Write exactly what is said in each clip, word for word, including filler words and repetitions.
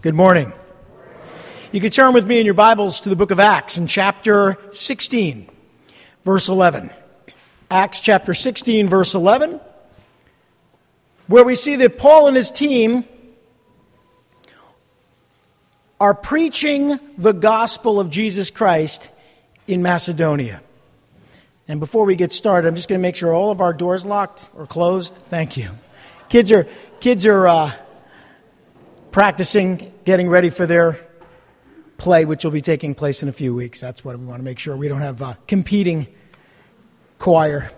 Good morning. You can turn with me in your Bibles to the book of Acts in chapter sixteen, verse eleven. Acts chapter sixteen, verse eleven, where we see that Paul and his team are preaching the gospel of Jesus Christ in Macedonia. And before we get started, I'm just going to make sure all of our doors locked or closed. Thank you. Kids are kids are uh, practicing, getting ready for their play, which will be taking place in a few weeks. That's what we want to make sure. We don't have a competing choir.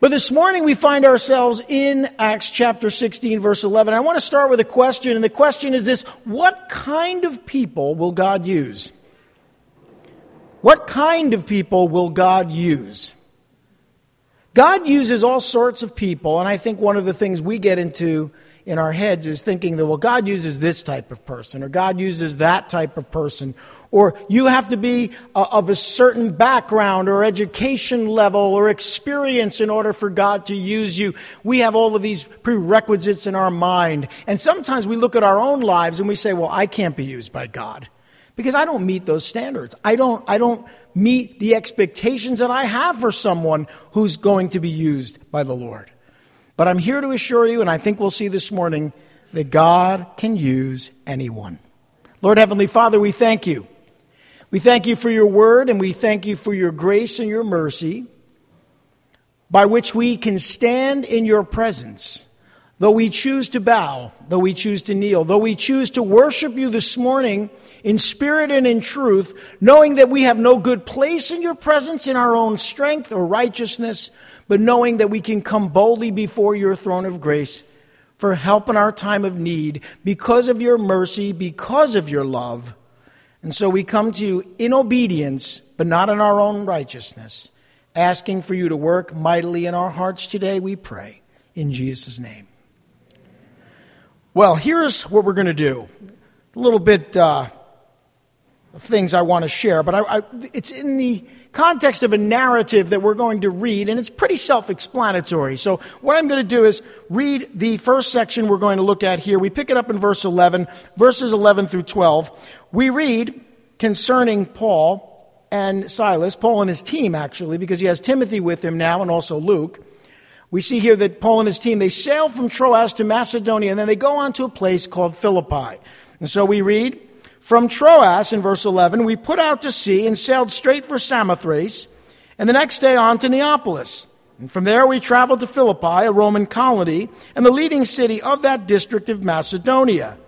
But this morning we find ourselves in Acts chapter sixteen, verse eleven. I want to start with a question, and the question is this: what kind of people will God use? What kind of people will God use? God uses all sorts of people, and I think one of the things we get into in our heads is thinking that, well, God uses this type of person, or God uses that type of person, or you have to be uh, of a certain background or education level or experience in order for God to use you. We have all of these prerequisites in our mind. And sometimes we look at our own lives and we say, well, I can't be used by God because I don't meet those standards. I don't, I don't meet the expectations that I have for someone who's going to be used by the Lord. But I'm here to assure you, and I think we'll see this morning, that God can use anyone. Lord Heavenly Father, we thank you. We thank you for your word, and we thank you for your grace and your mercy, by which we can stand in your presence. Though we choose to bow, though we choose to kneel, though we choose to worship you this morning in spirit and in truth, knowing that we have no good place in your presence in our own strength or righteousness, but knowing that we can come boldly before your throne of grace for help in our time of need because of your mercy, because of your love. And so we come to you in obedience, but not in our own righteousness, asking for you to work mightily in our hearts today, we pray, in Jesus' name. Well, here's what we're going to do. A little bit uh, of things I want to share, but I, I, it's in the context of a narrative that we're going to read, and it's pretty self-explanatory. So what I'm going to do is read the first section we're going to look at here. We pick it up in verse eleven, verses eleven through twelve. We read concerning Paul and Silas, Paul and his team, actually, because he has Timothy with him now and also Luke. We see here that Paul and his team, they sail from Troas to Macedonia, and then they go on to a place called Philippi. And so we read, from Troas, in verse eleven, we put out to sea and sailed straight for Samothrace, and the next day on to Neapolis. And from there we traveled to Philippi, a Roman colony, and the leading city of that district of Macedonia.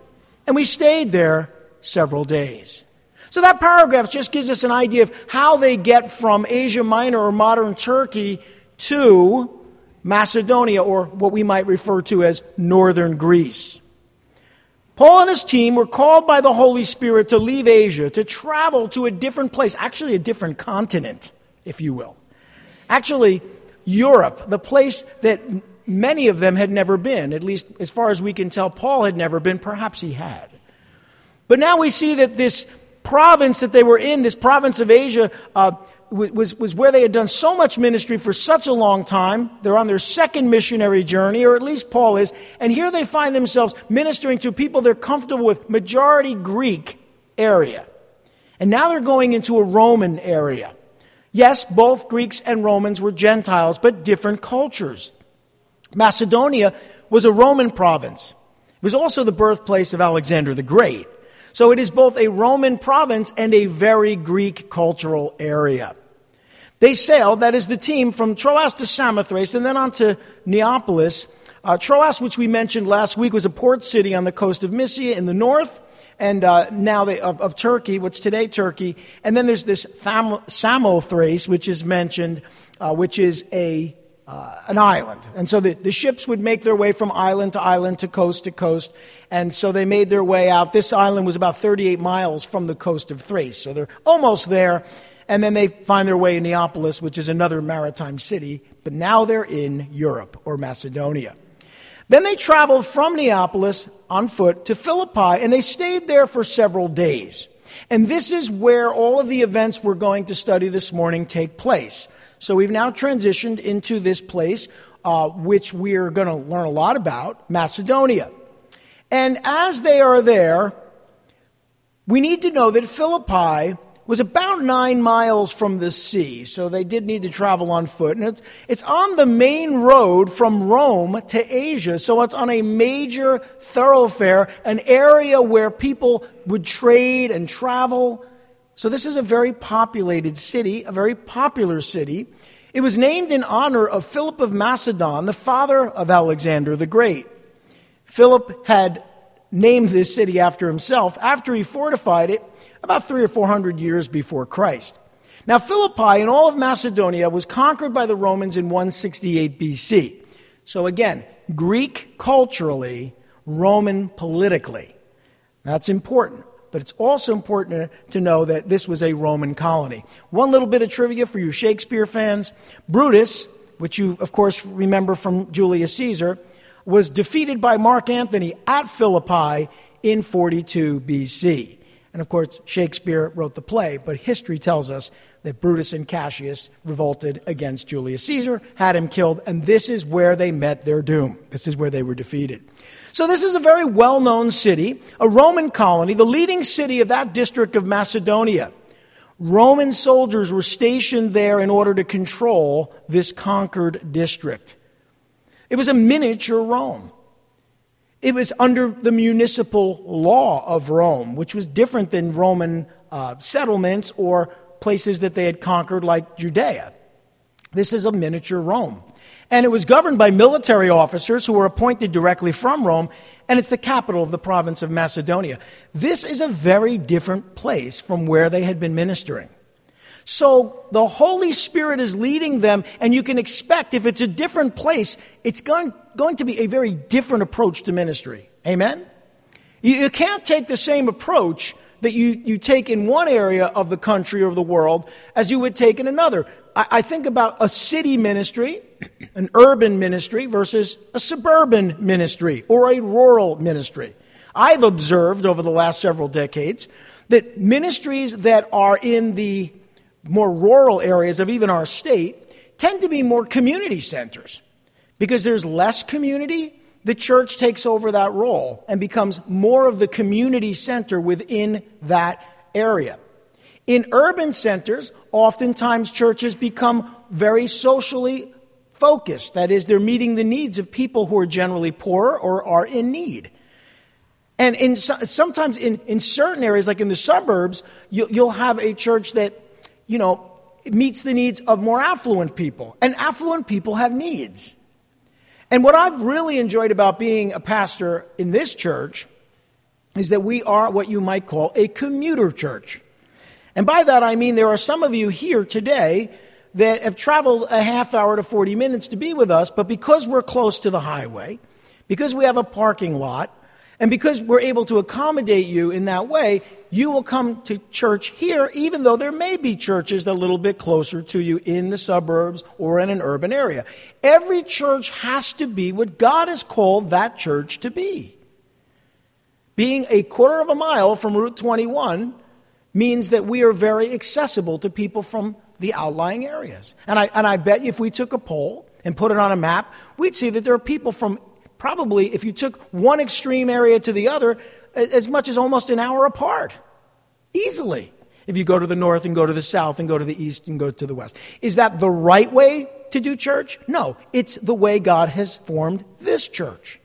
And we stayed there several days. So that paragraph just gives us an idea of how they get from Asia Minor or modern Turkey to Macedonia, or what we might refer to as northern Greece. Paul and his team were called by the Holy Spirit to leave Asia, to travel to a different place, actually a different continent, if you will. Actually, Europe, the place that many of them had never been, at least as far as we can tell, Paul had never been, perhaps he had. But now we see that this province that they were in, this province of Asia, uh, was was where they had done so much ministry for such a long time. They're on their second missionary journey, or at least Paul is, and here they find themselves ministering to people they're comfortable with, majority Greek area. And now they're going into a Roman area. Yes, both Greeks and Romans were Gentiles, but different cultures. Macedonia was a Roman province. It was also the birthplace of Alexander the Great. So it is both a Roman province and a very Greek cultural area. They sailed, that is the team, from Troas to Samothrace and then on to Neapolis. Uh, Troas, which we mentioned last week, was a port city on the coast of Mysia in the north, and uh, now they, of, of Turkey, what's today Turkey. And then there's this Tham- Samothrace, which is mentioned, uh, which is a uh, an island. And so the, the ships would make their way from island to island to coast to coast. And so they made their way out. This island was about thirty-eight miles from the coast of Thrace, so they're almost there. And then they find their way in Neapolis, which is another maritime city, but now they're in Europe or Macedonia. Then they traveled from Neapolis on foot to Philippi, and they stayed there for several days. And this is where all of the events we're going to study this morning take place. So we've now transitioned into this place, uh, which we're going to learn a lot about, Macedonia. And as they are there, we need to know that Philippi was about nine miles from the sea, so they did need to travel on foot. And it's, it's on the main road from Rome to Asia, so it's on a major thoroughfare, an area where people would trade and travel. So this is a very populated city, a very popular city. It was named in honor of Philip of Macedon, the father of Alexander the Great. Philip had named this city after himself after he fortified it about three or four hundred years before Christ. Now, Philippi and all of Macedonia was conquered by the Romans in one sixty-eight B C. So again, Greek culturally, Roman politically. That's important, but it's also important to know that this was a Roman colony. One little bit of trivia for you Shakespeare fans. Brutus, which you, of course, remember from Julius Caesar, was defeated by Mark Antony at Philippi in forty-two B C. And, of course, Shakespeare wrote the play, but history tells us that Brutus and Cassius revolted against Julius Caesar, had him killed, and this is where they met their doom. This is where they were defeated. So this is a very well-known city, a Roman colony, the leading city of that district of Macedonia. Roman soldiers were stationed there in order to control this conquered district. It was a miniature Rome. It was under the municipal law of Rome, which was different than Roman uh, settlements or places that they had conquered like Judea. This is a miniature Rome. And it was governed by military officers who were appointed directly from Rome, and it's the capital of the province of Macedonia. This is a very different place from where they had been ministering. So the Holy Spirit is leading them, and you can expect if it's a different place, it's going, going to be a very different approach to ministry. Amen? You, you can't take the same approach that you, you take in one area of the country or the world as you would take in another. I, I think about a city ministry, an urban ministry, versus a suburban ministry or a rural ministry. I've observed over the last several decades that ministries that are in the more rural areas of even our state tend to be more community centers because there's less community. The church takes over that role and becomes more of the community center within that area. In urban centers, oftentimes churches become very socially focused. That is, they're meeting the needs of people who are generally poorer or are in need. And in sometimes in, in certain areas, like in the suburbs, you, you'll have a church that you know, it meets the needs of more affluent people. And affluent people have needs. And what I've really enjoyed about being a pastor in this church is that we are what you might call a commuter church. And by that I mean there are some of you here today that have traveled a half hour to forty minutes to be with us, but because we're close to the highway, because we have a parking lot, and because we're able to accommodate you in that way, you will come to church here, even though there may be churches that are a little bit closer to you in the suburbs or in an urban area. Every church has to be what God has called that church to be. Being a quarter of a mile from Route twenty-one means that we are very accessible to people from the outlying areas. And I, and I bet if we took a poll and put it on a map, we'd see that there are people from probably, if you took one extreme area to the other, as much as almost an hour apart, easily, if you go to the north and go to the south and go to the east and go to the west. Is that the right way to do church? No, it's the way God has formed this church.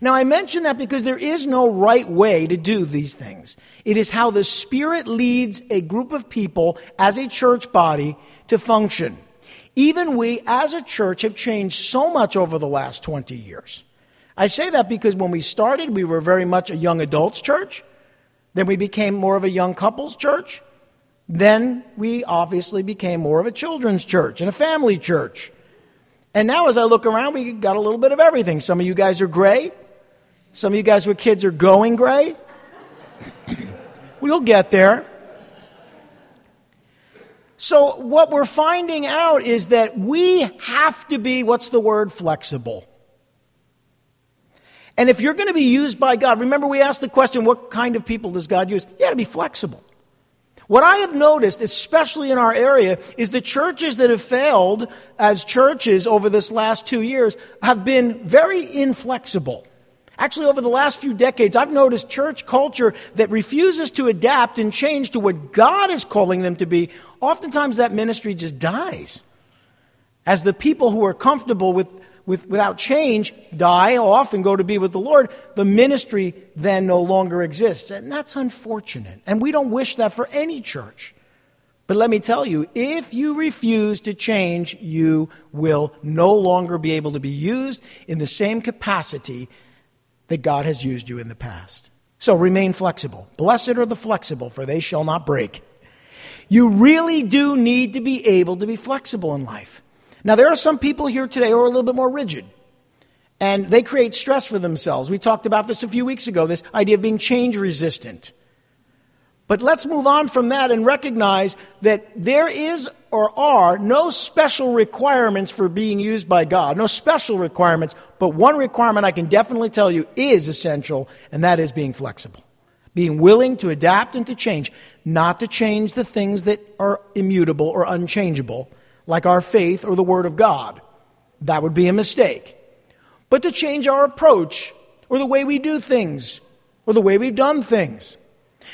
Now, I mention that because there is no right way to do these things. It is how the Spirit leads a group of people as a church body to function. Even we as a church have changed so much over the last twenty years. I say that because when we started, we were very much a young adults church. Then we became more of a young couples church. Then we obviously became more of a children's church and a family church. And now as I look around, we got a little bit of everything. Some of you guys are gray. Some of you guys with kids are going gray. We'll get there. So what we're finding out is that we have to be, what's the word, flexible. And if you're going to be used by God, remember we asked the question, what kind of people does God use? You got to be flexible. What I have noticed, especially in our area, is the churches that have failed as churches over this last two years have been very inflexible. Actually, over the last few decades, I've noticed church culture that refuses to adapt and change to what God is calling them to be. Oftentimes that ministry just dies. As the people who are comfortable with, with without change die off and go to be with the Lord, the ministry then no longer exists. And that's unfortunate. And we don't wish that for any church. But let me tell you, if you refuse to change, you will no longer be able to be used in the same capacity that God has used you in the past. So remain flexible. Blessed are the flexible, for they shall not break. You really do need to be able to be flexible in life. Now, there are some people here today who are a little bit more rigid, and they create stress for themselves. We talked about this a few weeks ago, this idea of being change resistant. But let's move on from that and recognize that there is or are no special requirements for being used by God, no special requirements, but one requirement I can definitely tell you is essential, and that is being flexible, being willing to adapt and to change, not to change the things that are immutable or unchangeable, like our faith or the Word of God. That would be a mistake. But to change our approach or the way we do things or the way we've done things.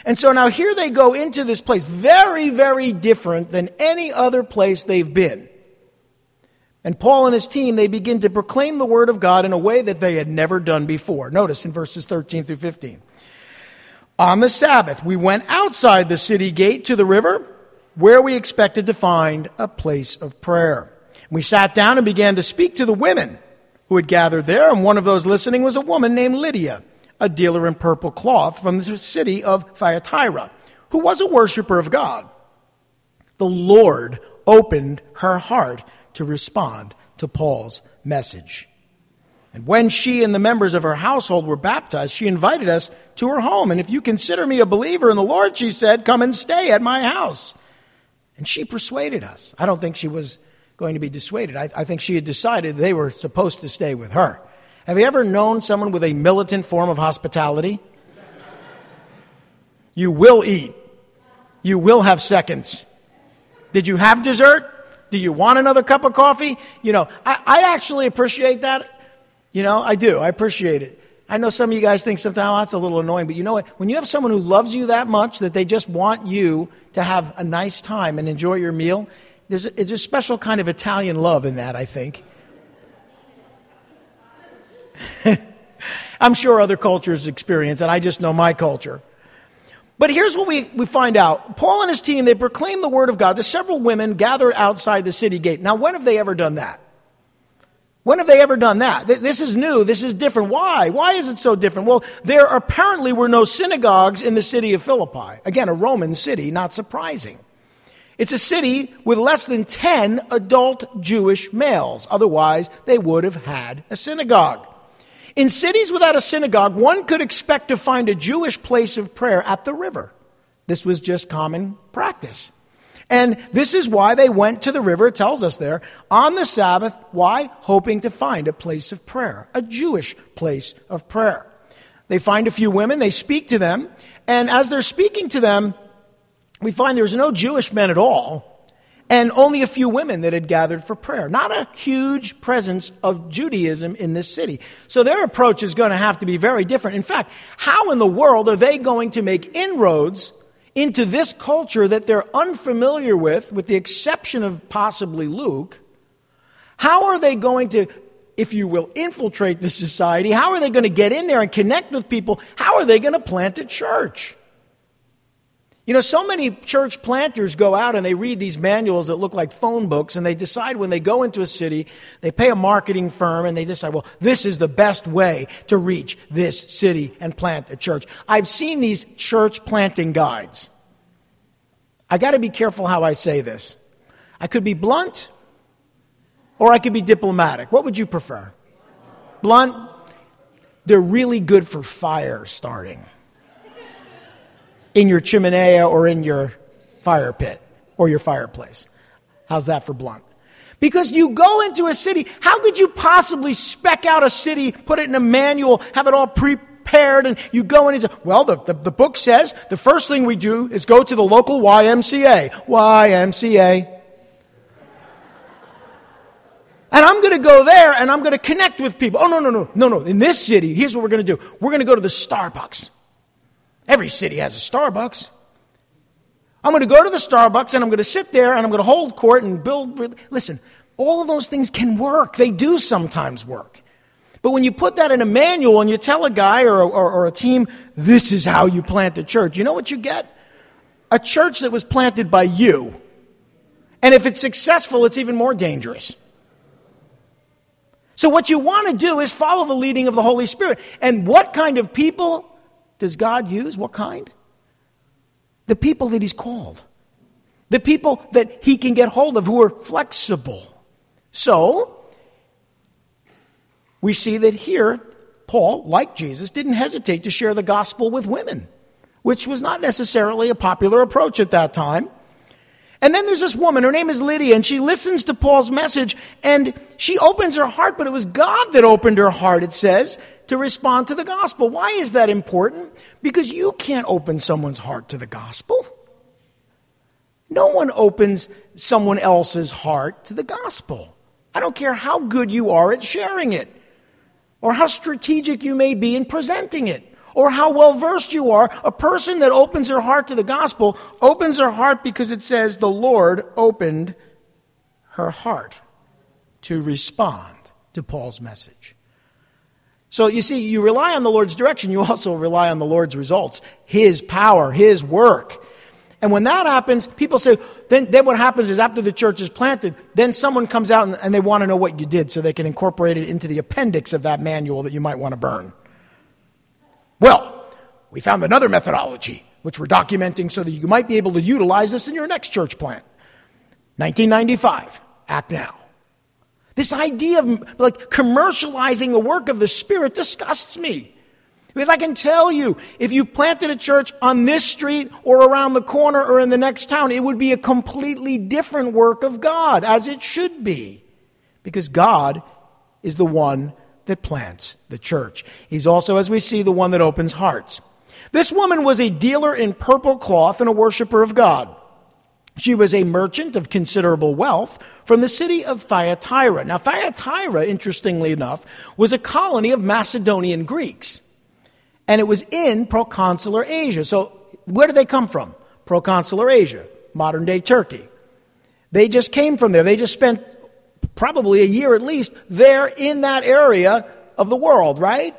And so now here they go into this place, very, very different than any other place they've been. And Paul and his team, they begin to proclaim the word of God in a way that they had never done before. Notice in verses thirteen through fifteen. On the Sabbath, we went outside the city gate to the river, where we expected to find a place of prayer. We sat down and began to speak to the women who had gathered there, and one of those listening was a woman named Lydia, a dealer in purple cloth from the city of Thyatira, who was a worshiper of God. The Lord opened her heart to respond to Paul's message. And when she and the members of her household were baptized, she invited us to her home. And if you consider me a believer in the Lord, she said, come and stay at my house. And she persuaded us. I don't think she was going to be dissuaded. I, I think she had decided they were supposed to stay with her. Have you ever known someone with a militant form of hospitality? You will eat. You will have seconds. Did you have dessert? Do you want another cup of coffee? You know, I, I actually appreciate that. You know, I do. I appreciate it. I know some of you guys think sometimes, oh, that's a little annoying, but you know what? When you have someone who loves you that much that they just want you to have a nice time and enjoy your meal, there's a, it's a special kind of Italian love in that, I think. I'm sure other cultures experience it. I just know my culture. But here's what we, we find out. Paul and his team, they proclaim the word of God. There's several women gathered outside the city gate. Now, when have they ever done that? When have they ever done that? This is new. This is different. Why? Why is it so different? Well, there apparently were no synagogues in the city of Philippi. Again, a Roman city, not surprising. It's a city with less than ten adult Jewish males. Otherwise, they would have had a synagogue. In cities without a synagogue, one could expect to find a Jewish place of prayer at the river. This was just common practice. And this is why they went to the river, it tells us there, on the Sabbath. Why? Hoping to find a place of prayer, a Jewish place of prayer. They find a few women, they speak to them, and as they're speaking to them, we find there's no Jewish men at all, and only a few women that had gathered for prayer. Not a huge presence of Judaism in this city. So their approach is going to have to be very different. In fact, how in the world are they going to make inroads into this culture that they're unfamiliar with, with the exception of possibly Luke? How are they going to, if you will, infiltrate the society? How are they going to get in there and connect with people? How are they going to plant a church? You know, so many church planters go out and they read these manuals that look like phone books, and they decide when they go into a city, they pay a marketing firm, and they decide, well, this is the best way to reach this city and plant a church. I've seen these church planting guides. I got to be careful how I say this. I could be blunt, or I could be diplomatic. What would you prefer? Blunt. They're really good for fire starting. In your chimenea or in your fire pit or your fireplace. How's that for blunt? Because you go into a city, how could you possibly spec out a city, put it in a manual, have it all prepared, and you go in and say, well, the, the, the book says the first thing we do is go to the local Y M C A. Y M C A. And I'm going to go there and I'm going to connect with people. Oh, no, no, no, no, no. In this city, here's what we're going to do. We're going to go to the Starbucks. Every city has a Starbucks. I'm going to go to the Starbucks and I'm going to sit there and I'm going to hold court and build. Listen, all of those things can work. They do sometimes work. But when you put that in a manual and you tell a guy or, or, or a team, this is how you plant a church, you know what you get? A church that was planted by you. And if it's successful, it's even more dangerous. So what you want to do is follow the leading of the Holy Spirit. And what kind of people does God use? What kind? The people that he's called. The people that he can get hold of who are flexible. So we see that here, Paul, like Jesus, didn't hesitate to share the gospel with women, which was not necessarily a popular approach at that time. And then there's this woman, her name is Lydia, and she listens to Paul's message, and she opens her heart, but it was God that opened her heart, it says, to respond to the gospel. Why is that important? Because you can't open someone's heart to the gospel. No one opens someone else's heart to the gospel. I don't care how good you are at sharing it, or how strategic you may be in presenting it, or how well-versed you are. A person that opens her heart to the gospel opens her heart because it says the Lord opened her heart to respond to Paul's message. So you see, you rely on the Lord's direction. You also rely on the Lord's results, his power, his work. And when that happens, people say, then, then what happens is after the church is planted, then someone comes out and, and they want to know what you did so they can incorporate it into the appendix of that manual that you might want to burn. Well, we found another methodology, which we're documenting so that you might be able to utilize this in your next church plant. nineteen ninety-five, act now. This idea of like commercializing the work of the Spirit disgusts me. Because I can tell you, if you planted a church on this street or around the corner or in the next town, it would be a completely different work of God, as it should be. Because God is the one that plants the church. He's also, as we see, the one that opens hearts. This woman was a dealer in purple cloth and a worshiper of God. She was a merchant of considerable wealth from the city of Thyatira. Now, Thyatira, interestingly enough, was a colony of Macedonian Greeks, and it was in Proconsular Asia. So where did they come from? Proconsular Asia, modern-day Turkey. They just came from there. They just spent probably a year at least there in that area of the world, right?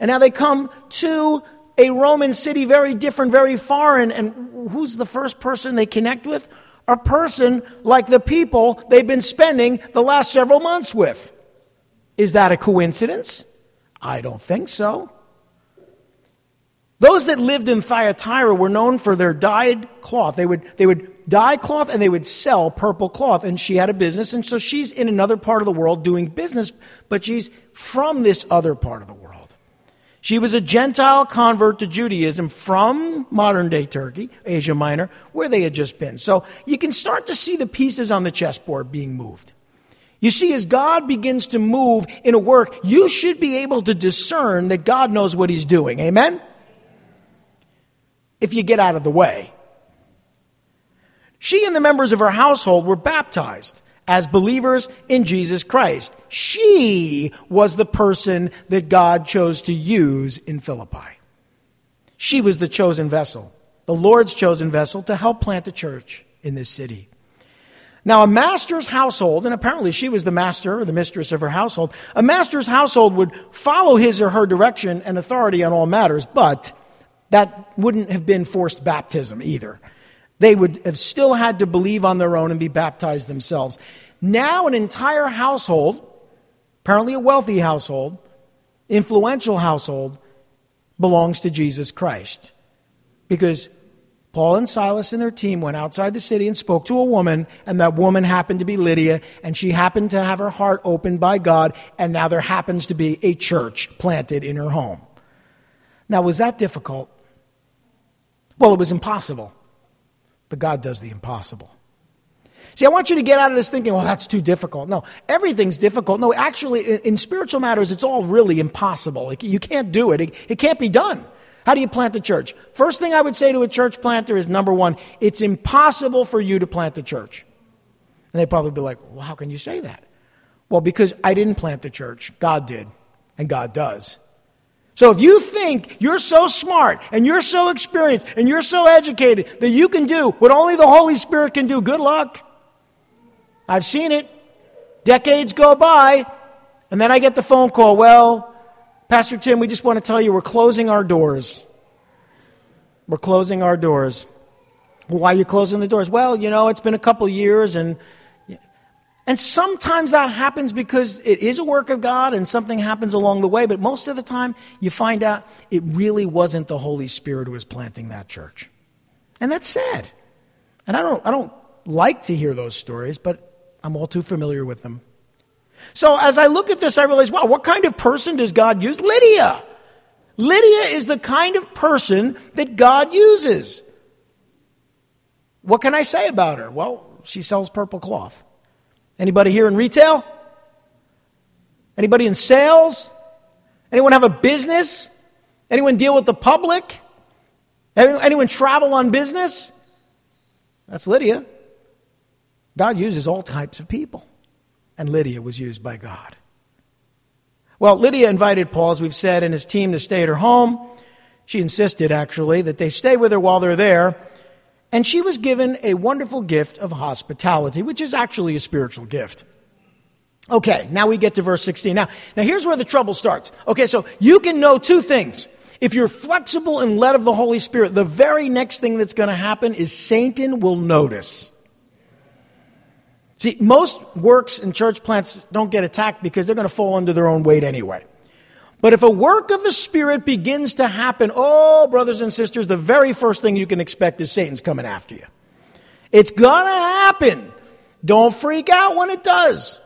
And now they come to a Roman city, very different, very foreign. And who's the first person they connect with? A person like the people they've been spending the last several months with. Is that a coincidence? I don't think so. Those that lived in Thyatira were known for their dyed cloth. They would, they would dye cloth and they would sell purple cloth. And she had a business, and so she's in another part of the world doing business, but she's from this other part of the world. She was a Gentile convert to Judaism from modern-day Turkey, Asia Minor, where they had just been. So you can start to see the pieces on the chessboard being moved. You see, as God begins to move in a work, you should be able to discern that God knows what he's doing. Amen? If you get out of the way. She and the members of her household were baptized as believers in Jesus Christ. She was the person that God chose to use in Philippi. She was the chosen vessel, the Lord's chosen vessel, to help plant the church in this city. Now, a master's household, and apparently she was the master or the mistress of her household, a master's household would follow his or her direction and authority on all matters, but that wouldn't have been forced baptism either. They would have still had to believe on their own and be baptized themselves. Now an entire household, apparently a wealthy household, influential household, belongs to Jesus Christ. Because Paul and Silas and their team went outside the city and spoke to a woman, and that woman happened to be Lydia, and she happened to have her heart opened by God, and now there happens to be a church planted in her home. Now, was that difficult? Well, it was impossible, but God does the impossible. See, I want you to get out of this thinking, well, that's too difficult. No, everything's difficult. No, actually, in spiritual matters, it's all really impossible. You can't do it. It, it can't be done. How do you plant the church? First thing I would say to a church planter is, number one, it's impossible for you to plant the church. And they'd probably be like, well, how can you say that? Well, because I didn't plant the church. God did, and God does. So if you think you're so smart and you're so experienced and you're so educated that you can do what only the Holy Spirit can do, good luck. I've seen it. Decades go by, and then I get the phone call, well, Pastor Tim, we just want to tell you we're closing our doors. We're closing our doors. Well, why are you closing the doors? Well, you know, it's been a couple years, and and sometimes that happens because it is a work of God and something happens along the way, but most of the time you find out it really wasn't the Holy Spirit who was planting that church. And that's sad. And I don't I don't like to hear those stories, but I'm all too familiar with them. So as I look at this, I realize, wow, what kind of person does God use? Lydia. Lydia is the kind of person that God uses. What can I say about her? Well, she sells purple cloth. Anybody here in retail? Anybody in sales? Anyone have a business? Anyone deal with the public? Anyone travel on business? That's Lydia. God uses all types of people. And Lydia was used by God. Well, Lydia invited Paul, as we've said, and his team to stay at her home. She insisted, actually, that they stay with her while they're there. And she was given a wonderful gift of hospitality, which is actually a spiritual gift. Okay, now we get to verse sixteen. Now, now here's where the trouble starts. Okay, so you can know two things. If you're flexible and led of the Holy Spirit, the very next thing that's going to happen is Satan will notice. See, most works and church plants don't get attacked because they're going to fall under their own weight anyway. But if a work of the Spirit begins to happen, oh, brothers and sisters, the very first thing you can expect is Satan's coming after you. It's going to happen. Don't freak out when it does,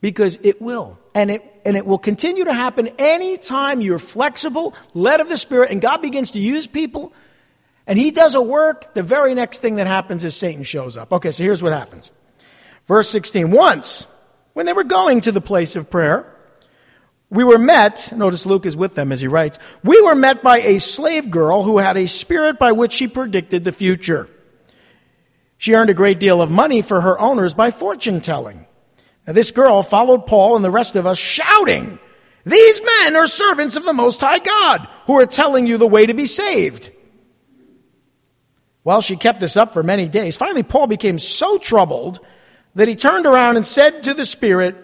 because it will. And it and it will continue to happen anytime you're flexible, led of the Spirit, and God begins to use people, and he does a work. The very next thing that happens is Satan shows up. Okay, so here's what happens. Verse sixteen, once, when they were going to the place of prayer, we were met, notice Luke is with them as he writes, we were met by a slave girl who had a spirit by which she predicted the future. She earned a great deal of money for her owners by fortune telling. Now this girl followed Paul and the rest of us shouting, "These men are servants of the Most High God who are telling you the way to be saved." Well, she kept this up for many days. Finally, Paul became so troubled that he turned around and said to the spirit,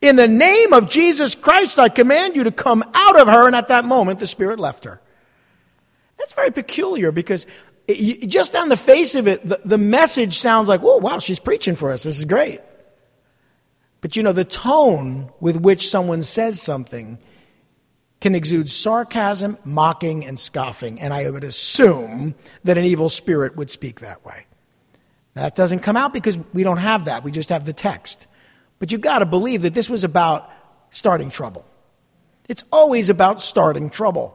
"In the name of Jesus Christ, I command you to come out of her." And at that moment, the spirit left her. That's very peculiar, because it, just on the face of it, the, the message sounds like, "Whoa, wow, she's preaching for us. This is great." But you know, the tone with which someone says something can exude sarcasm, mocking, and scoffing. And I would assume that an evil spirit would speak that way. That doesn't come out because we don't have that. We just have the text. But you've got to believe that this was about starting trouble. It's always about starting trouble.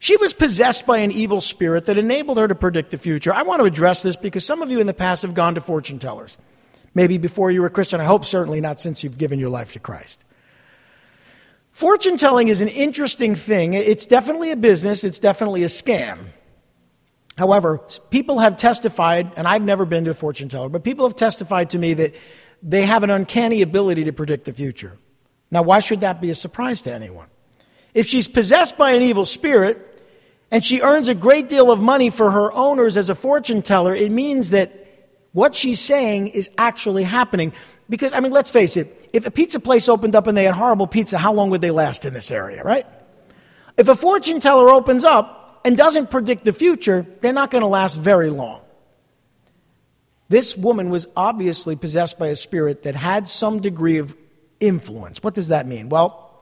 She was possessed by an evil spirit that enabled her to predict the future. I want to address this because some of you in the past have gone to fortune tellers. Maybe before you were a Christian. I hope certainly not since you've given your life to Christ. Fortune telling is an interesting thing. It's definitely a business. It's definitely a scam. However, people have testified, and I've never been to a fortune teller, but people have testified to me that they have an uncanny ability to predict the future. Now, why should that be a surprise to anyone? If she's possessed by an evil spirit and she earns a great deal of money for her owners as a fortune teller, it means that what she's saying is actually happening. Because, I mean, let's face it, if a pizza place opened up and they had horrible pizza, how long would they last in this area, right? If a fortune teller opens up and doesn't predict the future, they're not going to last very long. This woman was obviously possessed by a spirit that had some degree of influence. What does that mean? Well,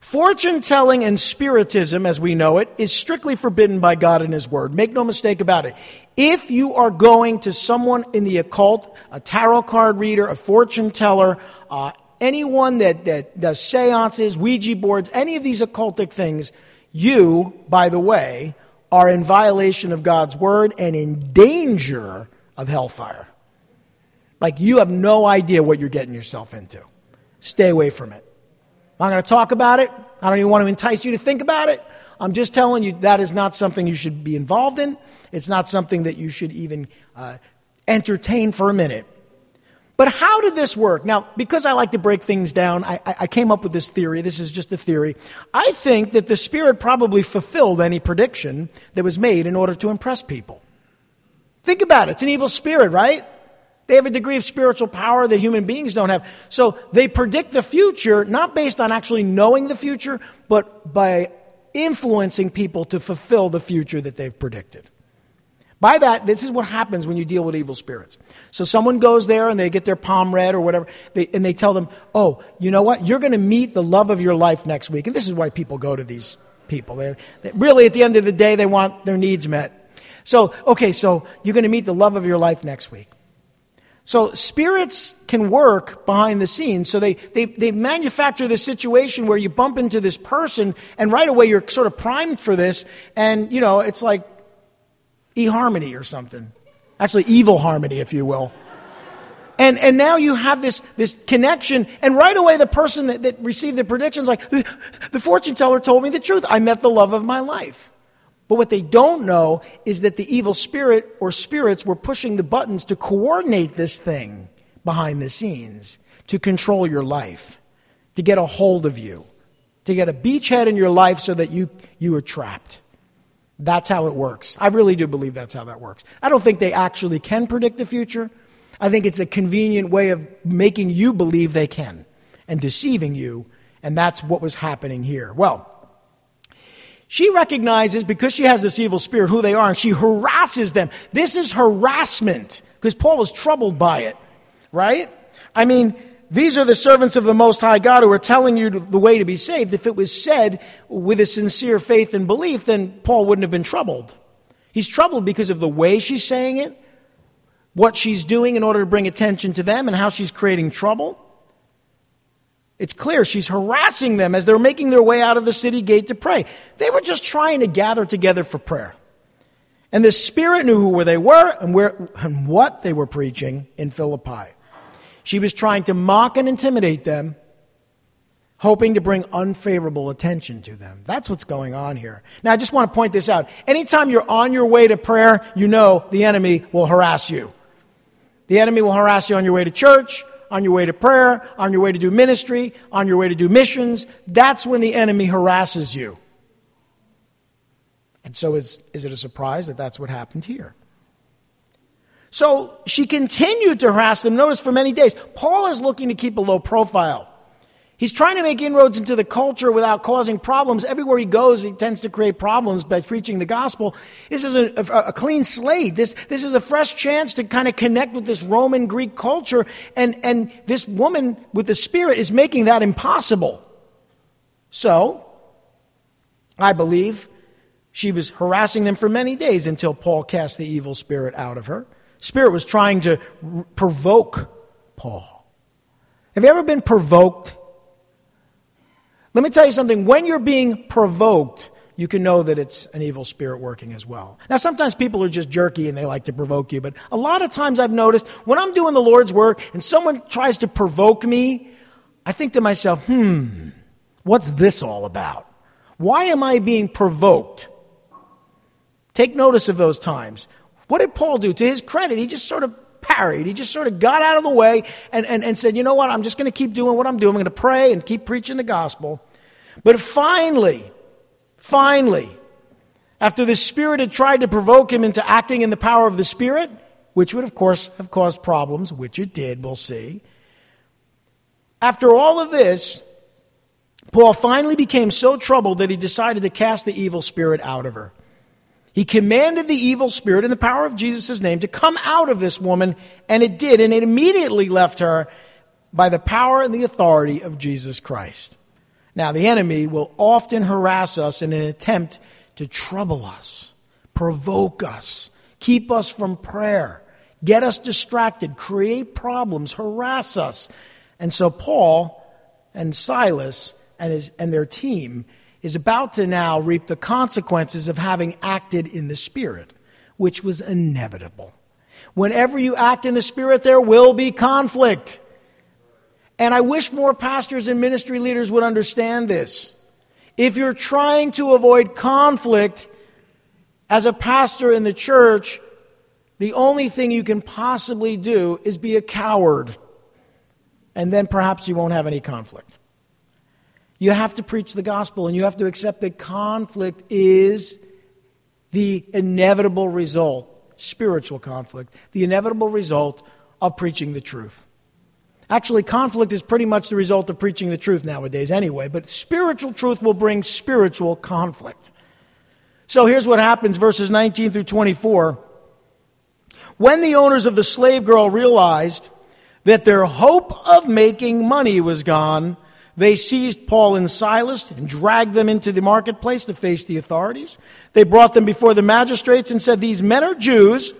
fortune-telling and spiritism, as we know it, is strictly forbidden by God and his word. Make no mistake about it. If you are going to someone in the occult, a tarot card reader, a fortune teller, uh, anyone that, that does seances, Ouija boards, any of these occultic things, you, by the way, are in violation of God's word and in danger of hellfire. Like, you have no idea what you're getting yourself into. Stay away from it. I'm not going to talk about it. I don't even want to entice you to think about it. I'm just telling you that is not something you should be involved in. It's not something that you should even uh, entertain for a minute. But how did this work? Now, because I like to break things down, I, I came up with this theory. This is just a theory. I think that the Spirit probably fulfilled any prediction that was made in order to impress people. Think about it. It's an evil spirit, right? They have a degree of spiritual power that human beings don't have. So they predict the future, not based on actually knowing the future, but by influencing people to fulfill the future that they've predicted. By that, this is what happens when you deal with evil spirits. So someone goes there and they get their palm read or whatever, they, and they tell them, oh, you know what? You're going to meet the love of your life next week. And this is why people go to these people. They, they, really, at the end of the day, they want their needs met. So, okay, so you're going to meet the love of your life next week. So spirits can work behind the scenes. So they, they, they manufacture this situation where you bump into this person, and right away you're sort of primed for this, and, you know, it's like, E-harmony or something. Actually, evil harmony, if you will. And and now you have this this connection, and right away the person that, that received the prediction's like, the, the fortune teller told me the truth. I met the love of my life. But what they don't know is that the evil spirit or spirits were pushing the buttons to coordinate this thing behind the scenes, to control your life, to get a hold of you, to get a beachhead in your life so that you you are trapped. That's how it works. I really do believe that's how that works. I don't think they actually can predict the future. I think it's a convenient way of making you believe they can and deceiving you, and that's what was happening here. Well, she recognizes, because she has this evil spirit, who they are, and she harasses them. This is harassment, because Paul was troubled by it, right? I mean, these are the servants of the Most High God who are telling you the way to be saved. If it was said with a sincere faith and belief, then Paul wouldn't have been troubled. He's troubled because of the way she's saying it, what she's doing in order to bring attention to them, and how she's creating trouble. It's clear she's harassing them as they're making their way out of the city gate to pray. They were just trying to gather together for prayer. And the Spirit knew who they were and where and what they were preaching in Philippi. She was trying to mock and intimidate them, hoping to bring unfavorable attention to them. That's what's going on here. Now, I just want to point this out. Anytime you're on your way to prayer, you know the enemy will harass you. The enemy will harass you on your way to church, on your way to prayer, on your way to do ministry, on your way to do missions. That's when the enemy harasses you. And so is, is it a surprise that that's what happened here? So she continued to harass them. Notice for many days, Paul is looking to keep a low profile. He's trying to make inroads into the culture without causing problems. Everywhere he goes, he tends to create problems by preaching the gospel. This is a, a, a clean slate. This, this is a fresh chance to kind of connect with this Roman Greek culture. And, and this woman with the Spirit is making that impossible. So, I believe she was harassing them for many days until Paul cast the evil spirit out of her. Spirit was trying to r- provoke Paul. Have you ever been provoked? Let me tell you something. When you're being provoked, you can know that it's an evil spirit working as well. Now, sometimes people are just jerky and they like to provoke you, but a lot of times I've noticed when I'm doing the Lord's work and someone tries to provoke me, I think to myself, hmm, what's this all about? Why am I being provoked? Take notice of those times. What did Paul do? To his credit, he just sort of parried. He just sort of got out of the way and, and, and said, you know what, I'm just going to keep doing what I'm doing. I'm going to pray and keep preaching the gospel. But finally, finally, after the Spirit had tried to provoke him into acting in the power of the Spirit, which would, of course, have caused problems, which it did, we'll see. After all of this, Paul finally became so troubled that he decided to cast the evil spirit out of her. He commanded the evil spirit in the power of Jesus' name to come out of this woman, and it did, and it immediately left her by the power and the authority of Jesus Christ. Now, the enemy will often harass us in an attempt to trouble us, provoke us, keep us from prayer, get us distracted, create problems, harass us. And so Paul and Silas and his, and their team is about to now reap the consequences of having acted in the Spirit, which was inevitable. Whenever you act in the Spirit, there will be conflict. And I wish more pastors and ministry leaders would understand this. If you're trying to avoid conflict as a pastor in the church, the only thing you can possibly do is be a coward. and then perhaps you won't have any conflict. You have to preach the gospel, and you have to accept that conflict is the inevitable result, spiritual conflict, the inevitable result of preaching the truth. Actually, conflict is pretty much the result of preaching the truth nowadays anyway, but spiritual truth will bring spiritual conflict. So here's what happens, verses nineteen through twenty-four. When the owners of the slave girl realized that their hope of making money was gone, they seized Paul and Silas and dragged them into the marketplace to face the authorities. They brought them before the magistrates and said, "These men are Jews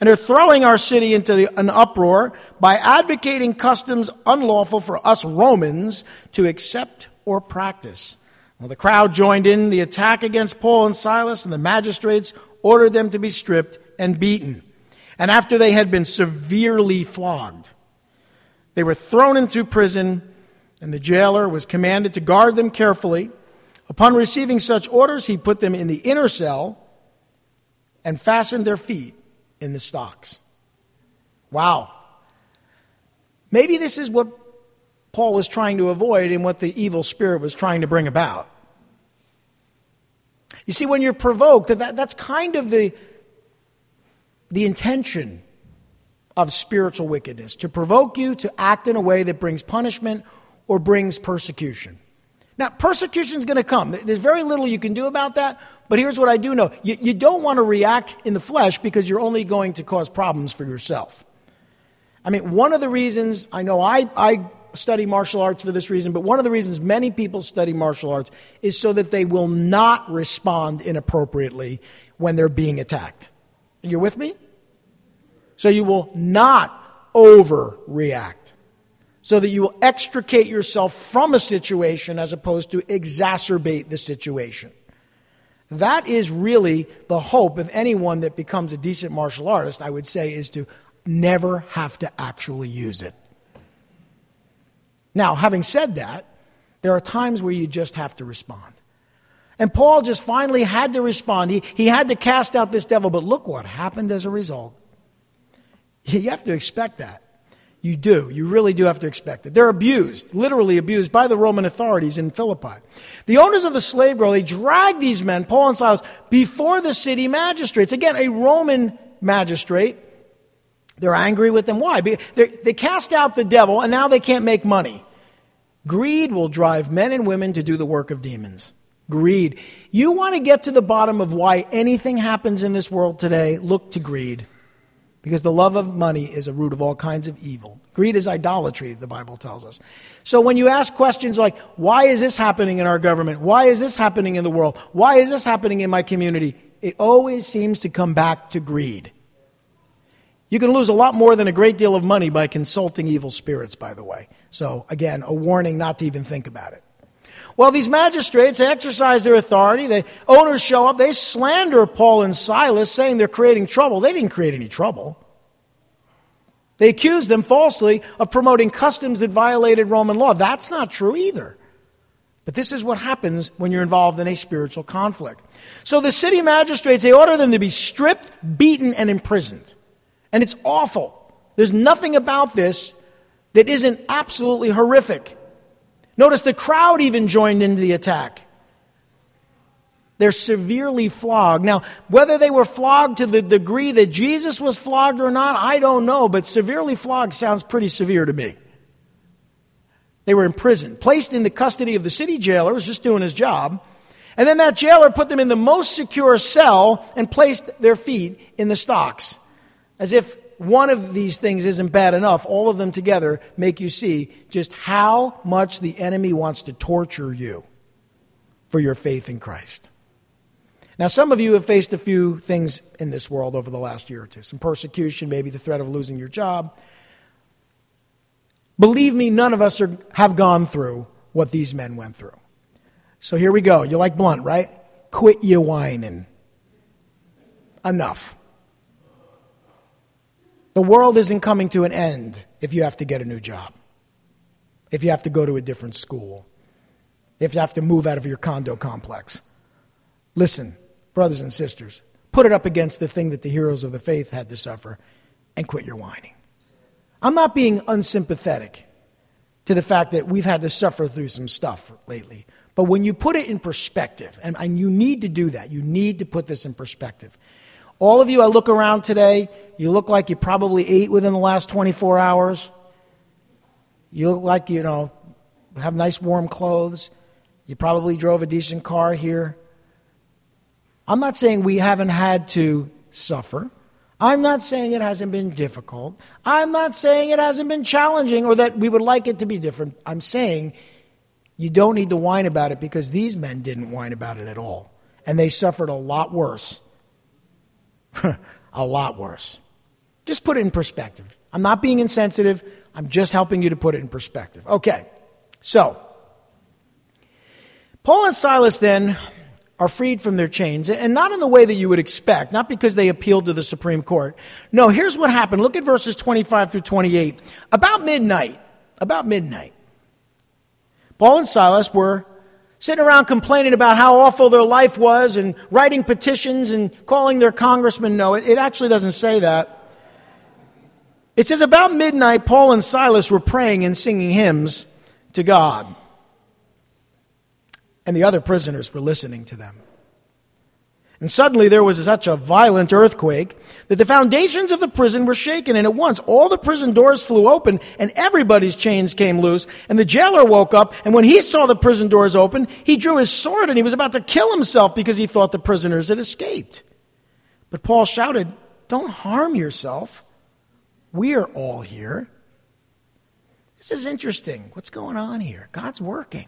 and are throwing our city into the, an uproar by advocating customs unlawful for us Romans to accept or practice." Well, the crowd joined in the attack against Paul and Silas, and the magistrates ordered them to be stripped and beaten. And after they had been severely flogged, they were thrown into prison, and the jailer was commanded to guard them carefully. Upon receiving such orders, he put them in the inner cell and fastened their feet in the stocks. Wow. Maybe this is what Paul was trying to avoid and what the evil spirit was trying to bring about. You see, when you're provoked, that, that's kind of the, the intention of spiritual wickedness, to provoke you to act in a way that brings punishment or brings persecution. Now, persecution is going to come. There's very little you can do about that, but here's what I do know. You, you don't want to react in the flesh because you're only going to cause problems for yourself. I mean, one of the reasons, I know I, I study martial arts for this reason, but one of the reasons many people study martial arts is so that they will not respond inappropriately when they're being attacked. You're with me? So you will not overreact, so that you will extricate yourself from a situation as opposed to exacerbate the situation. That is really the hope of anyone that becomes a decent martial artist, I would say, is to never have to actually use it. Now, having said that, there are times where you just have to respond. And Paul just finally had to respond. He, he had to cast out this devil, but look what happened as a result. You have to expect that. You do. You really do have to expect it. They're abused, literally abused, by the Roman authorities in Philippi. The owners of the slave girl, they dragged these men, Paul and Silas, before the city magistrates. Again, a Roman magistrate. They're angry with them. Why? They're, they cast out the devil, and now they can't make money. Greed will drive men and women to do the work of demons. Greed. You want to get to the bottom of why anything happens in this world today? Look to greed. Because the love of money is a root of all kinds of evil. Greed is idolatry, the Bible tells us. So when you ask questions like, why is this happening in our government? Why is this happening in the world? Why is this happening in my community? It always seems to come back to greed. You can lose a lot more than a great deal of money by consulting evil spirits, by the way. So again, a warning not to even think about it. Well, these magistrates, they exercise their authority. The owners show up. They slander Paul and Silas, saying they're creating trouble. They didn't create any trouble. They accuse them falsely of promoting customs that violated Roman law. That's not true either. But this is what happens when you're involved in a spiritual conflict. So the city magistrates, they order them to be stripped, beaten, and imprisoned. And it's awful. There's nothing about this that isn't absolutely horrific. Notice the crowd even joined into the attack. They're severely flogged. Now, whether they were flogged to the degree that Jesus was flogged or not, I don't know, but severely flogged sounds pretty severe to me. They were imprisoned, placed in the custody of the city jailer, was just doing his job, and then that jailer put them in the most secure cell and placed their feet in the stocks. As if one of these things isn't bad enough, all of them together make you see just how much the enemy wants to torture you for your faith in Christ. Now, some of you have faced a few things in this world over the last year or two. Some persecution, maybe the threat of losing your job. Believe me, none of us are, have gone through what these men went through. So here we go. You like blunt, right? Quit you whining. Enough. The world isn't coming to an end if you have to get a new job, if you have to go to a different school, if you have to move out of your condo complex. Listen, brothers and sisters, put it up against the thing that the heroes of the faith had to suffer and quit your whining. I'm not being unsympathetic to the fact that we've had to suffer through some stuff lately. But when you put it in perspective, and, and you need to do that, you need to put this in perspective. All of you, I look around today, you look like you probably ate within the last twenty-four hours. You look like, you know, have nice warm clothes. You probably drove a decent car here. I'm not saying we haven't had to suffer. I'm not saying it hasn't been difficult. I'm not saying it hasn't been challenging or that we would like it to be different. I'm saying you don't need to whine about it because these men didn't whine about it at all. And they suffered a lot worse. A lot worse. Just put it in perspective. I'm not being insensitive. I'm just helping you to put it in perspective. Okay, so Paul and Silas then are freed from their chains, and not in the way that you would expect, not because they appealed to the Supreme Court. No, here's what happened. Look at verses twenty-five through twenty-eight. About midnight, about midnight, Paul and Silas were sitting around complaining about how awful their life was and writing petitions and calling their congressman. No, it, it actually doesn't say that. It says, about midnight, Paul and Silas were praying and singing hymns to God. And the other prisoners were listening to them. And suddenly there was such a violent earthquake that the foundations of the prison were shaken, and at once all the prison doors flew open, and everybody's chains came loose, and the jailer woke up, and when he saw the prison doors open, he drew his sword, and he was about to kill himself because he thought the prisoners had escaped. But Paul shouted, "Don't harm yourself. We're all here." This is interesting. What's going on here? God's working.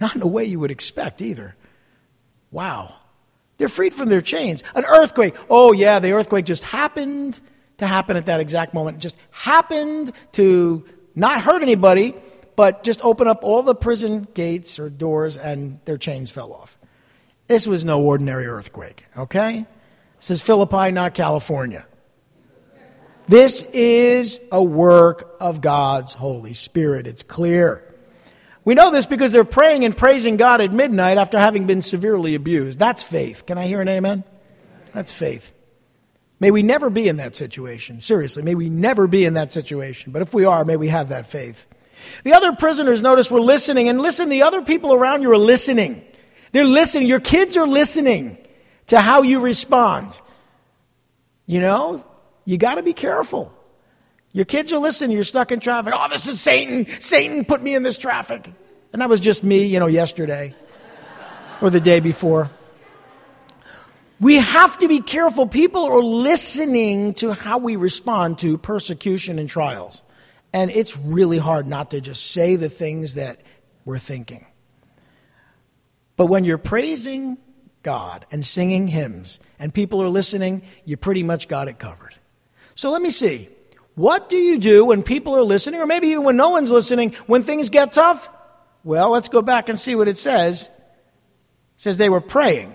Not in a way you would expect either. Wow. They're freed from their chains. An earthquake. Oh, yeah, the earthquake just happened to happen at that exact moment. It just happened to not hurt anybody, but just open up all the prison gates or doors, and their chains fell off. This was no ordinary earthquake, okay? This is Philippi, not California. This is a work of God's Holy Spirit. It's clear. We know this because they're praying and praising God at midnight after having been severely abused. That's faith. Can I hear an amen? That's faith. May we never be in that situation. Seriously, may we never be in that situation. But if we are, may we have that faith. The other prisoners, notice, were listening. And listen, the other people around you are listening. They're listening. Your kids are listening to how you respond. You know? You got to be careful. Your kids are listening. You're stuck in traffic. Oh, this is Satan. Satan put me in this traffic. And that was just me, you know, yesterday or the day before. We have to be careful. People are listening to how we respond to persecution and trials. And it's really hard not to just say the things that we're thinking. But when you're praising God and singing hymns and people are listening, you pretty much got it covered. So let me see. What do you do when people are listening, or maybe even when no one's listening, when things get tough? Well, let's go back and see what it says. It says they were praying.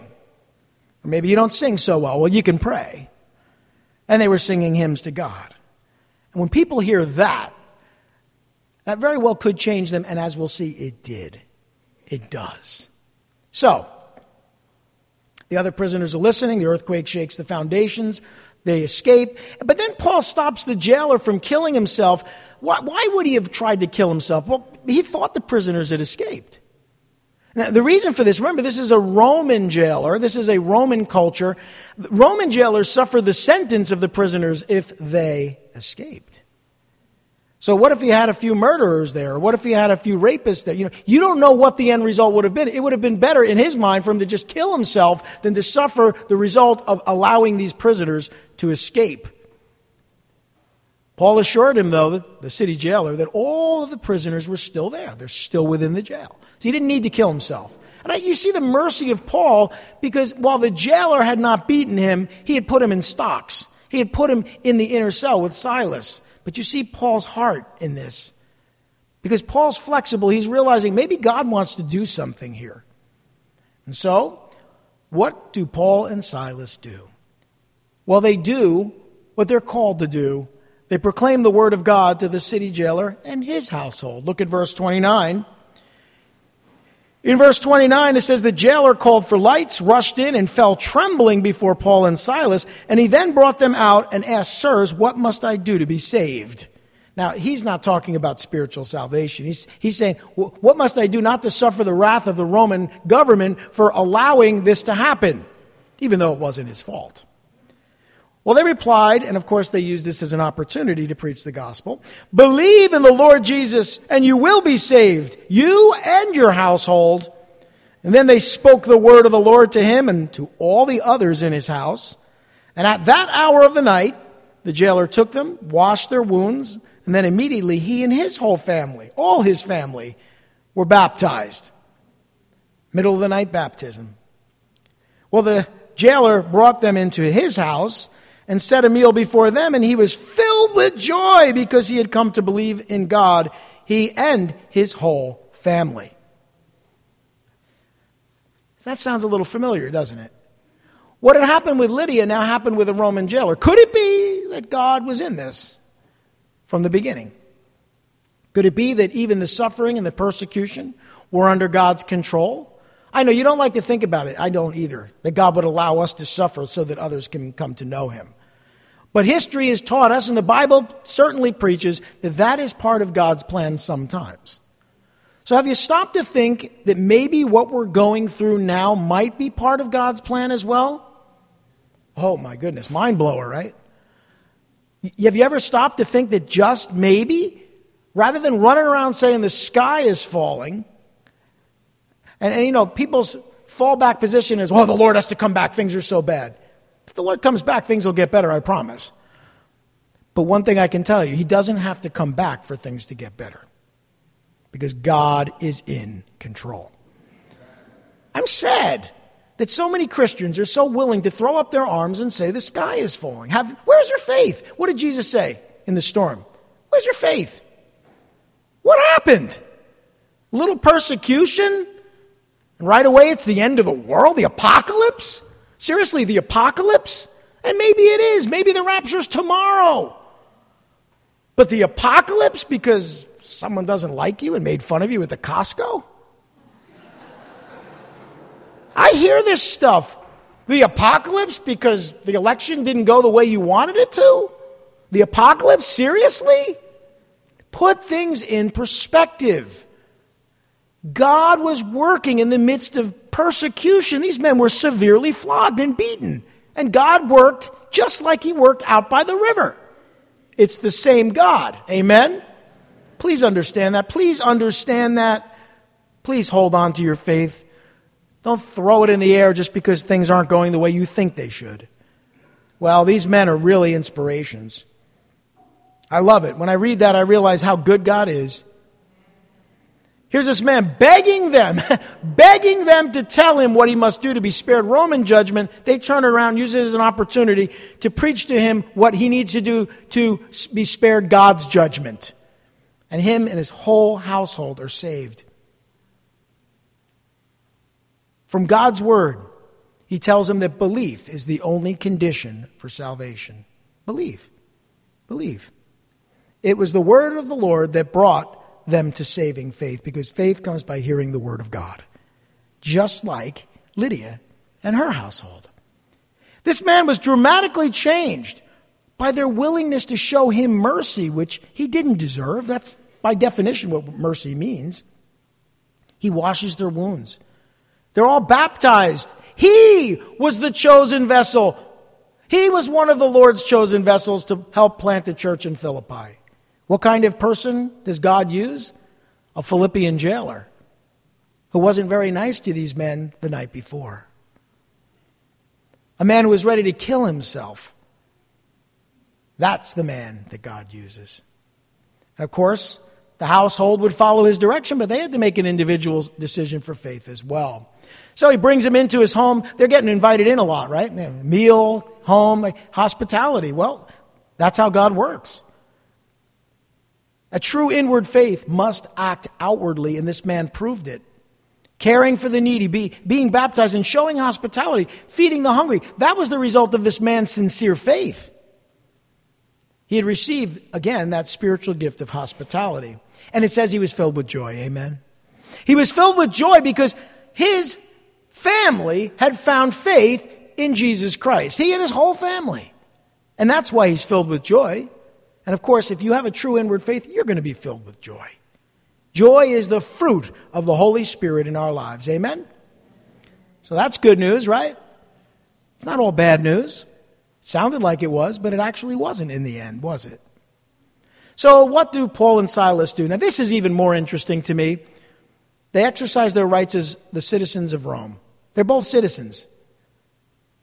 Or maybe you don't sing so well. Well, you can pray. And they were singing hymns to God. And when people hear that, that very well could change them, and as we'll see, it did. It does. So, the other prisoners are listening. The earthquake shakes the foundations. They escape. But then Paul stops the jailer from killing himself. Why, why would he have tried to kill himself? Well, he thought the prisoners had escaped. Now, the reason for this, remember, this is a Roman jailer. This is a Roman culture. Roman jailers suffer the sentence of the prisoners if they escaped. So what if he had a few murderers there? What if he had a few rapists there? You know, you don't know what the end result would have been. It would have been better in his mind for him to just kill himself than to suffer the result of allowing these prisoners to escape. Paul assured him, though, the city jailer, that all of the prisoners were still there. They're still within the jail. So he didn't need to kill himself. And you see the mercy of Paul, because while the jailer had not beaten him, he had put him in stocks. He had put him in the inner cell with Silas. But you see Paul's heart in this. Because Paul's flexible. He's realizing maybe God wants to do something here. And so, what do Paul and Silas do? Well, they do what they're called to do. They proclaim the word of God to the city jailer and his household. Look at verse twenty-nine. In verse twenty-nine, it says, the jailer called for lights, rushed in, and fell trembling before Paul and Silas. And he then brought them out and asked, sirs, what must I do to be saved? Now, he's not talking about spiritual salvation. He's, he's saying, what must I do not to suffer the wrath of the Roman government for allowing this to happen, even though it wasn't his fault? Well, they replied, and of course they used this as an opportunity to preach the gospel. Believe in the Lord Jesus, and you will be saved, you and your household. And then they spoke the word of the Lord to him and to all the others in his house. And at that hour of the night, the jailer took them, washed their wounds, and then immediately he and his whole family, all his family, were baptized. Middle of the night baptism. Well, the jailer brought them into his house and set a meal before them, and he was filled with joy because he had come to believe in God, he and his whole family. That sounds a little familiar, doesn't it? What had happened with Lydia now happened with a Roman jailer. Could it be that God was in this from the beginning? Could it be that even the suffering and the persecution were under God's control? I know you don't like to think about it. I don't either. That God would allow us to suffer so that others can come to know him. But history has taught us, and the Bible certainly preaches, that that is part of God's plan sometimes. So have you stopped to think that maybe what we're going through now might be part of God's plan as well? Oh my goodness, mind blower, right? Have you ever stopped to think that just maybe, rather than running around saying the sky is falling, And, and, you know, people's fallback position is, well, the Lord has to come back. Things are so bad. If the Lord comes back, things will get better, I promise. But one thing I can tell you, he doesn't have to come back for things to get better because God is in control. I'm sad that so many Christians are so willing to throw up their arms and say the sky is falling. Have, where's your faith? What did Jesus say in the storm? Where's your faith? What happened? A little persecution? And right away, it's the end of the world, the apocalypse? Seriously, the apocalypse? And maybe it is. Maybe the rapture's tomorrow. But the apocalypse because someone doesn't like you and made fun of you at the Costco? I hear this stuff. The apocalypse because the election didn't go the way you wanted it to? The apocalypse? Seriously? Put things in perspective. God was working in the midst of persecution. These men were severely flogged and beaten. And God worked just like he worked out by the river. It's the same God. Amen? Please understand that. Please understand that. Please hold on to your faith. Don't throw it in the air just because things aren't going the way you think they should. Well, these men are really inspirations. I love it. When I read that, I realize how good God is. Here's this man begging them, begging them to tell him what he must do to be spared Roman judgment. They turn around, use it as an opportunity to preach to him what he needs to do to be spared God's judgment. And him and his whole household are saved. From God's word, he tells him that belief is the only condition for salvation. Believe. Believe. It was the word of the Lord that brought them to saving faith, because faith comes by hearing the word of God, just like Lydia and her household. This man was dramatically changed by their willingness to show him mercy, which he didn't deserve. That's by definition what mercy means. He washes their wounds. They're all baptized. He was the chosen vessel. He was one of the Lord's chosen vessels to help plant the church in Philippi. What kind of person does God use? A Philippian jailer who wasn't very nice to these men the night before. A man who was ready to kill himself. That's the man that God uses. And of course, the household would follow his direction, but they had to make an individual decision for faith as well. So he brings them into his home. They're getting invited in a lot, right? Meal, home, hospitality. Well, that's how God works. A true inward faith must act outwardly, and this man proved it. Caring for the needy, be, being baptized, and showing hospitality, feeding the hungry. That was the result of this man's sincere faith. He had received, again, that spiritual gift of hospitality. And it says he was filled with joy, amen? He was filled with joy because his family had found faith in Jesus Christ. He and his whole family. And that's why he's filled with joy. And of course, if you have a true inward faith, you're going to be filled with joy. Joy is the fruit of the Holy Spirit in our lives. Amen? So that's good news, right? It's not all bad news. It sounded like it was, but it actually wasn't in the end, was it? So what do Paul and Silas do? Now, this is even more interesting to me. They exercise their rights as the citizens of Rome. They're both citizens.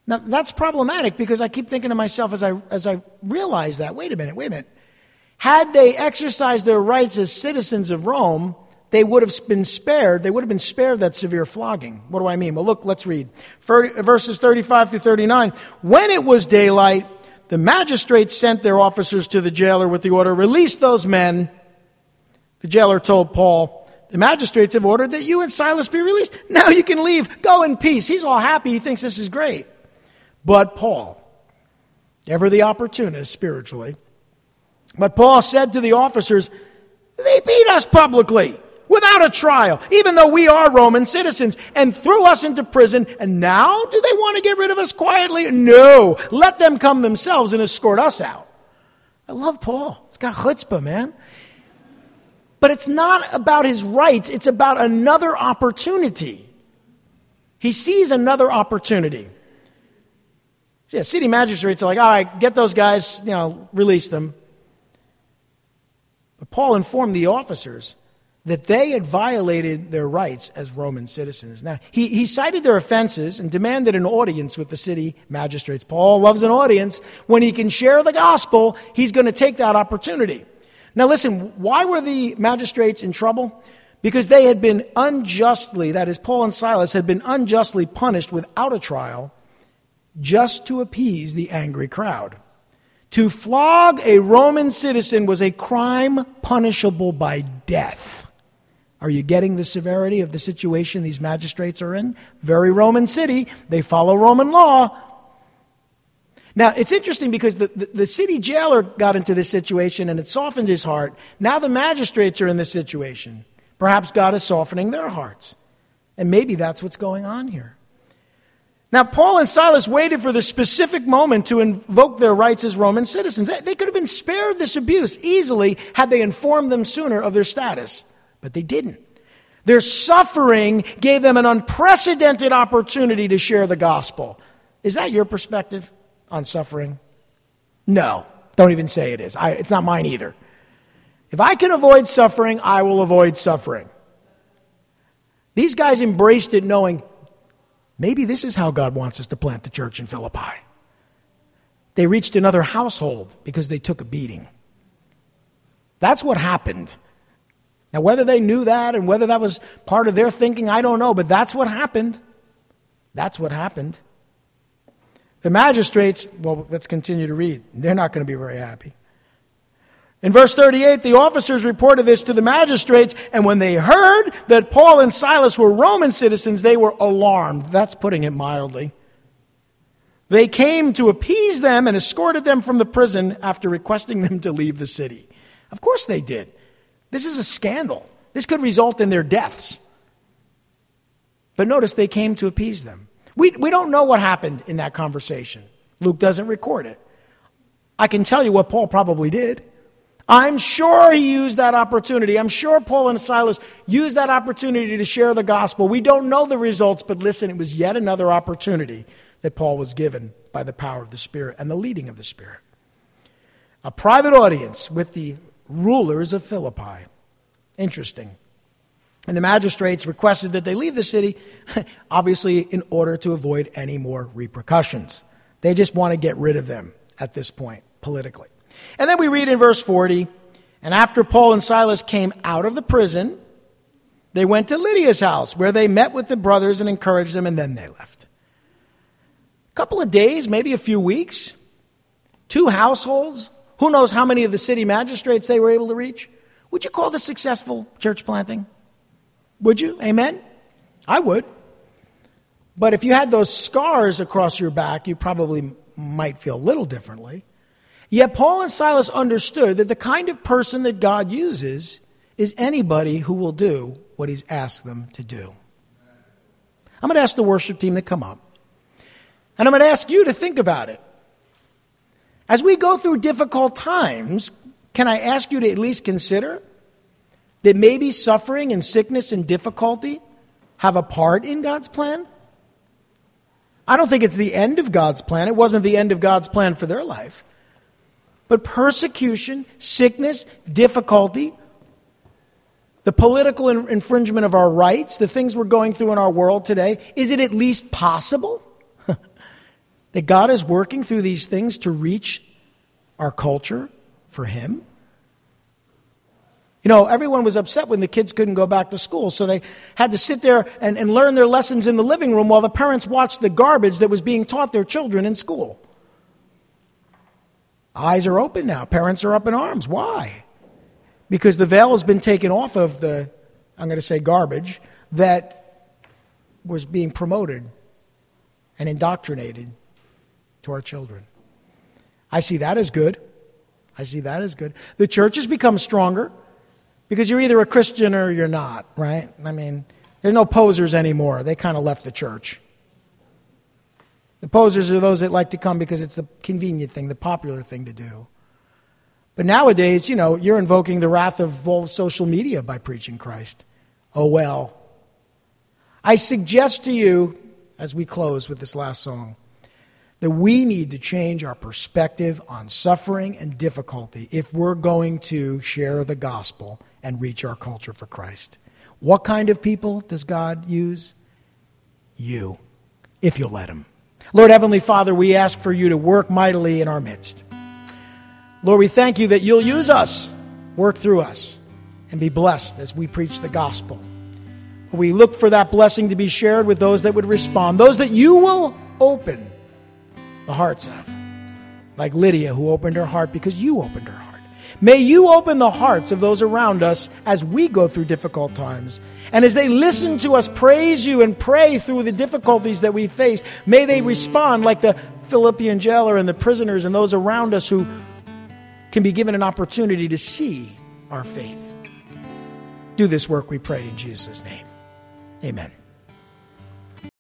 Now, that's problematic because I keep thinking to myself as I as I realize that, wait a minute, wait a minute. Had they exercised their rights as citizens of Rome, they would have been spared, they would have been spared that severe flogging. What do I mean? Well, look, let's read. Verses thirty-five through thirty-nine. When it was daylight, the magistrates sent their officers to the jailer with the order, "Release those men." The jailer told Paul, "The magistrates have ordered that you and Silas be released. Now you can leave. Go in peace." He's all happy. He thinks this is great. But Paul, ever the opportunist spiritually, but Paul said to the officers, "They beat us publicly without a trial, even though we are Roman citizens, and threw us into prison. And now do they want to get rid of us quietly? No, let them come themselves and escort us out." I love Paul. He's got chutzpah, man. But it's not about his rights. It's about another opportunity. He sees another opportunity. Yeah, city magistrates are like, all right, get those guys, you know, release them. But Paul informed the officers that they had violated their rights as Roman citizens. Now, he, he cited their offenses and demanded an audience with the city magistrates. Paul loves an audience. When he can share the gospel, he's going to take that opportunity. Now listen, why were the magistrates in trouble? Because they had been unjustly, that is, Paul and Silas had been unjustly punished without a trial just to appease the angry crowd. To flog a Roman citizen was a crime punishable by death. Are you getting the severity of the situation these magistrates are in? Very Roman city. They follow Roman law. Now, it's interesting because the, the, the city jailer got into this situation and it softened his heart. Now the magistrates are in this situation. Perhaps God is softening their hearts. And maybe that's what's going on here. Now, Paul and Silas waited for the specific moment to invoke their rights as Roman citizens. They, they could have been spared this abuse easily had they informed them sooner of their status. But they didn't. Their suffering gave them an unprecedented opportunity to share the gospel. Is that your perspective on suffering? No, don't even say it is. I, it's not mine either. If I can avoid suffering, I will avoid suffering. These guys embraced it knowing maybe this is how God wants us to plant the church in Philippi. They reached another household because they took a beating. That's what happened. Now, whether they knew that and whether that was part of their thinking, I don't know, but that's what happened. That's what happened. The magistrates, well, let's continue to read. They're not going to be very happy. In verse thirty-eight, the officers reported this to the magistrates, and when they heard that Paul and Silas were Roman citizens, they were alarmed. That's putting it mildly. They came to appease them and escorted them from the prison after requesting them to leave the city. Of course they did. This is a scandal. This could result in their deaths. But notice they came to appease them. We we don't know what happened in that conversation. Luke doesn't record it. I can tell you what Paul probably did. I'm sure he used that opportunity. I'm sure Paul and Silas used that opportunity to share the gospel. We don't know the results, but listen, it was yet another opportunity that Paul was given by the power of the Spirit and the leading of the Spirit. A private audience with the rulers of Philippi. Interesting. And the magistrates requested that they leave the city, obviously in order to avoid any more repercussions. They just want to get rid of them at this point, politically. And then we read in verse forty, and after Paul and Silas came out of the prison, they went to Lydia's house, where they met with the brothers and encouraged them, and then they left. A couple of days, maybe a few weeks, two households, who knows how many of the city magistrates they were able to reach. Would you call this successful church planting? Would you? Amen? I would. But if you had those scars across your back, you probably might feel a little differently. Yet Paul and Silas understood that the kind of person that God uses is anybody who will do what he's asked them to do. I'm going to ask the worship team to come up. And I'm going to ask you to think about it. As we go through difficult times, Can I ask you to at least consider that maybe suffering and sickness and difficulty have a part in God's plan? I don't think it's the end of God's plan. It wasn't the end of God's plan for their life. But persecution, sickness, difficulty, the political infringement of our rights, the things we're going through in our world today, is it at least possible that God is working through these things to reach our culture for Him? You know, everyone was upset when the kids couldn't go back to school, so they had to sit there and, and learn their lessons in the living room while the parents watched the garbage that was being taught their children in school. Eyes are open now. Parents are up in arms. Why? Because the veil has been taken off of the, I'm going to say garbage, that was being promoted and indoctrinated to our children. I see that as good. I see that as good. The church has become stronger because you're either a Christian or you're not, right? I mean, there's no posers anymore. They kind of left the church. The posers are those that like to come because it's the convenient thing, the popular thing to do. But nowadays, you know, you're invoking the wrath of all social media by preaching Christ. Oh, well. I suggest to you, as we close with this last song, that we need to change our perspective on suffering and difficulty if we're going to share the gospel and reach our culture for Christ. What kind of people does God use? You, if you'll let Him. Lord, Heavenly Father, we ask for you to work mightily in our midst. Lord, we thank you that you'll use us, work through us, and be blessed as we preach the gospel. We look for that blessing to be shared with those that would respond, those that you will open the hearts of, like Lydia, who opened her heart because you opened her heart. May you open the hearts of those around us as we go through difficult times. And as they listen to us praise you and pray through the difficulties that we face, may they respond like the Philippian jailer and the prisoners and those around us who can be given an opportunity to see our faith. Do this work, we pray in Jesus' name. Amen.